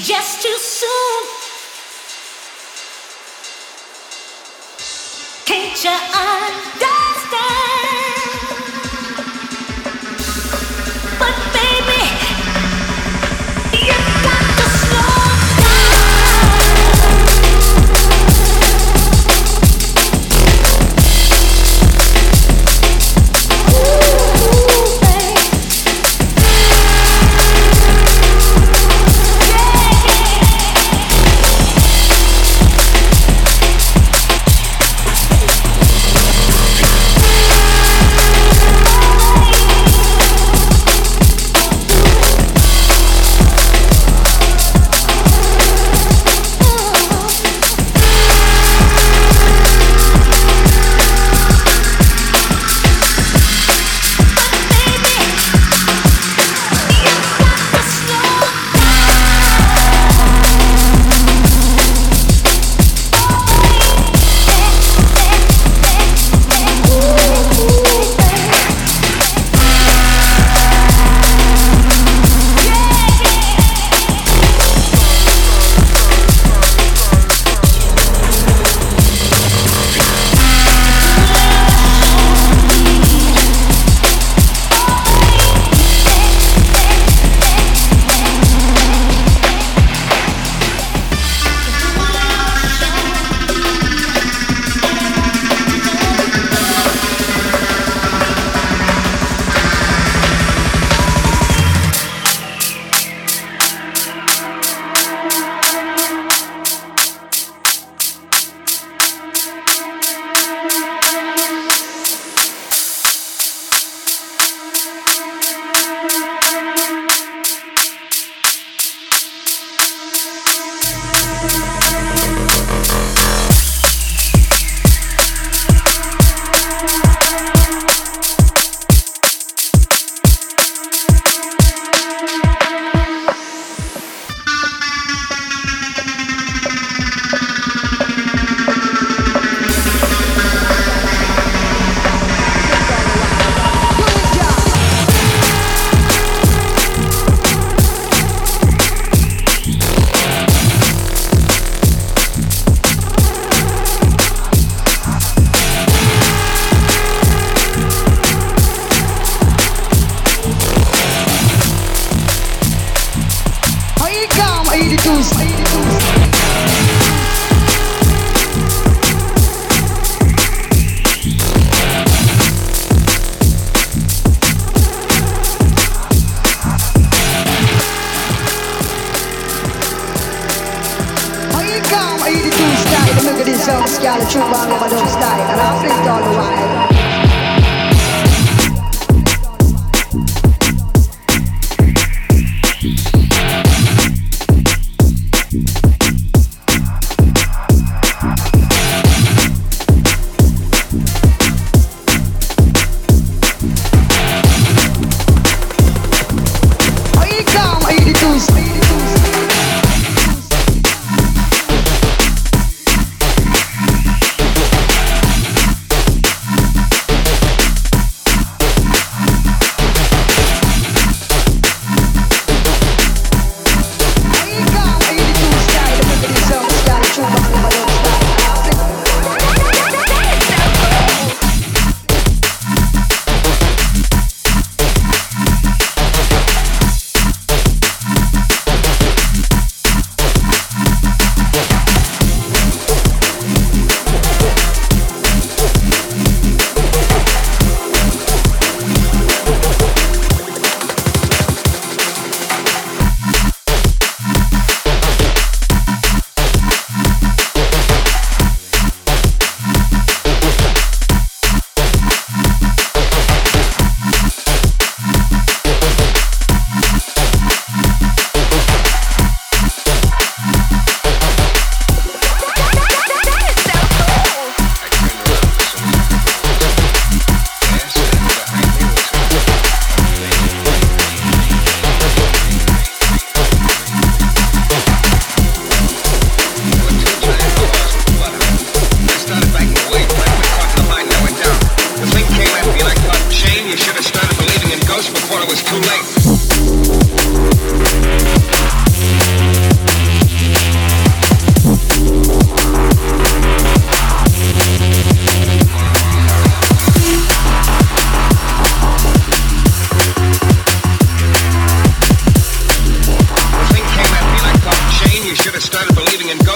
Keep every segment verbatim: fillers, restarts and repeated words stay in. It's just too soon. Can't you understand? But baby, you got to slow.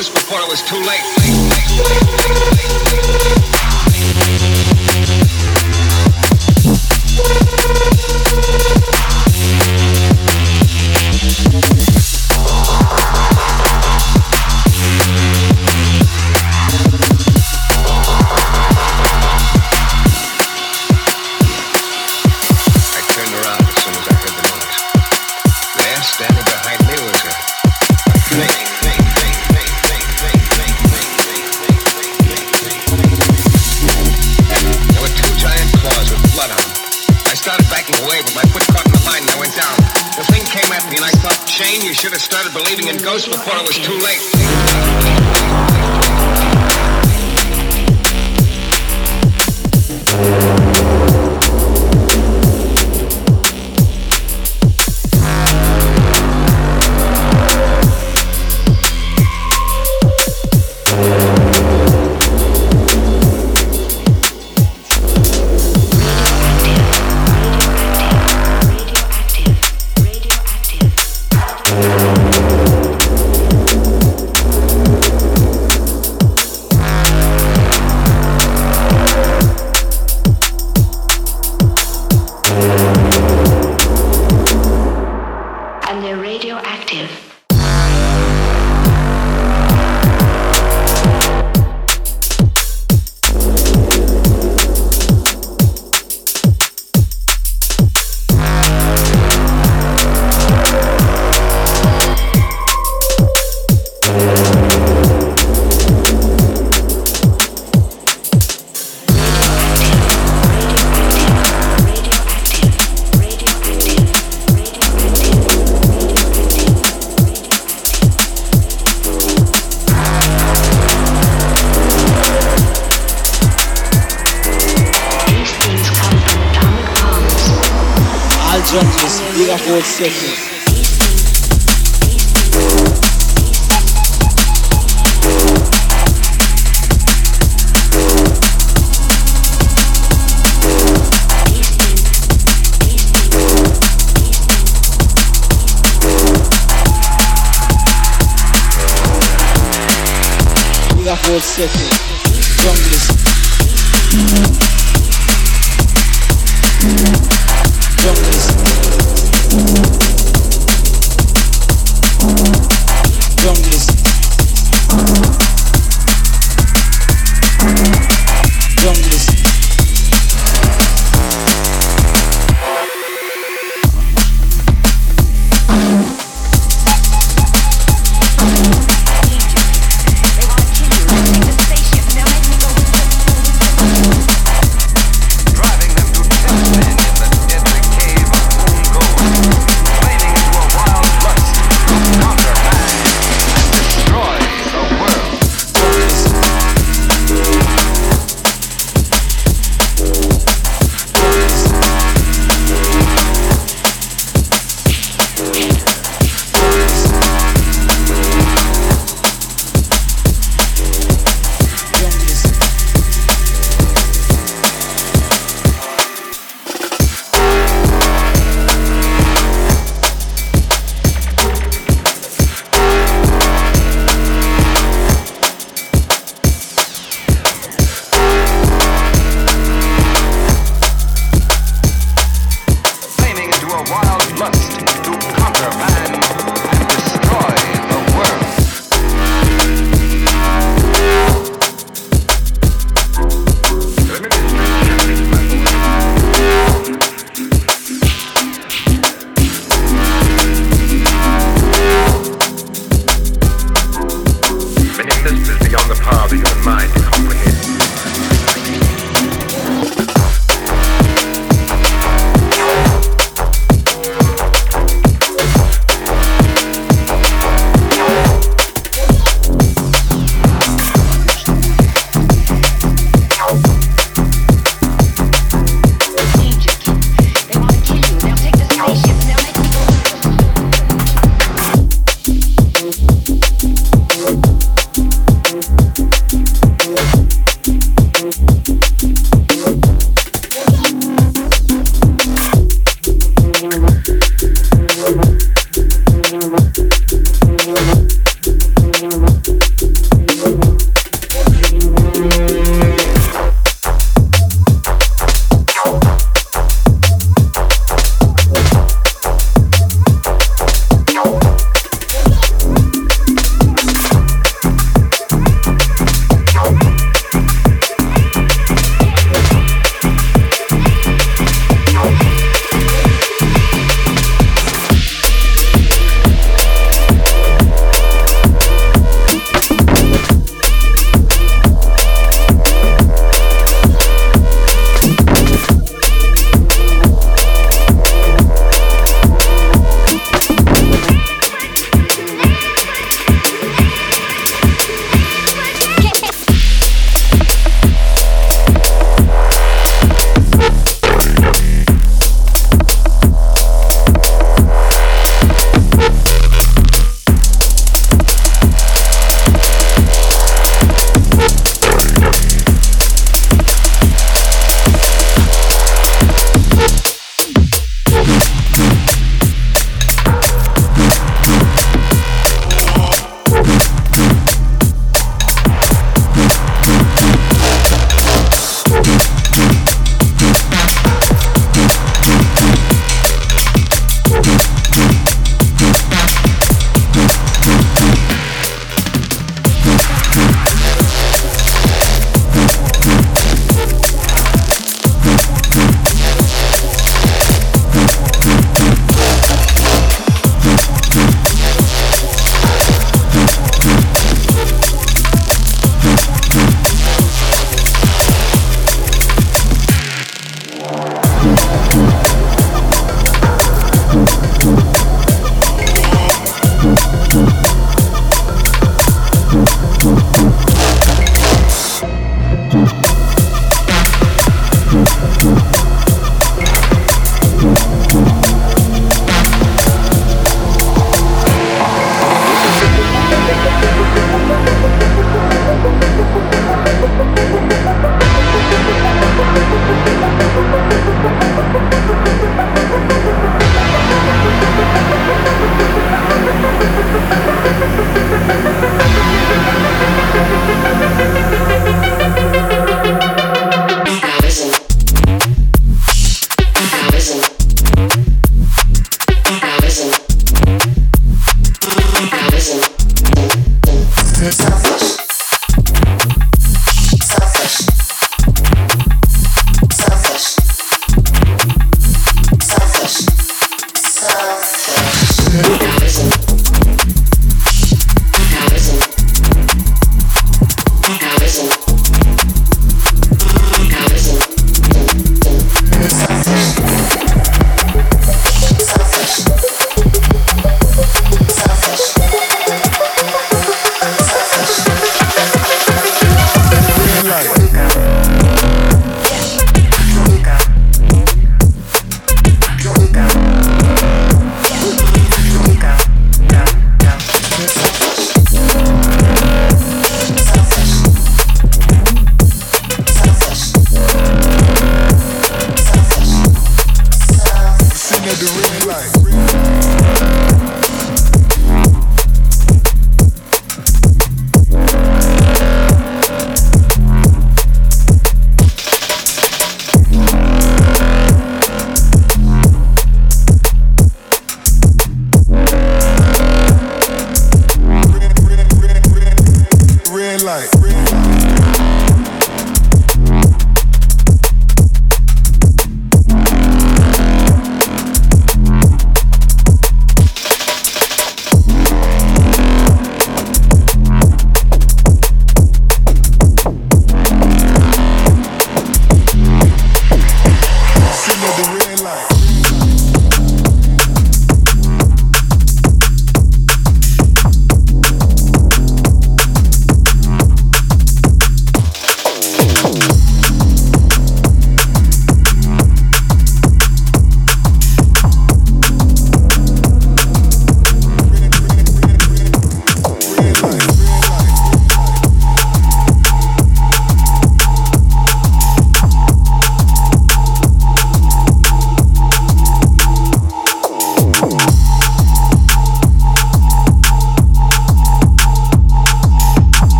ghost before it was too late. Should have started believing in ghosts before it was too late. Sickness. We got four sickness. Drunkness. Drunkness.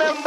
Remember,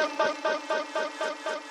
remember, remember, remember.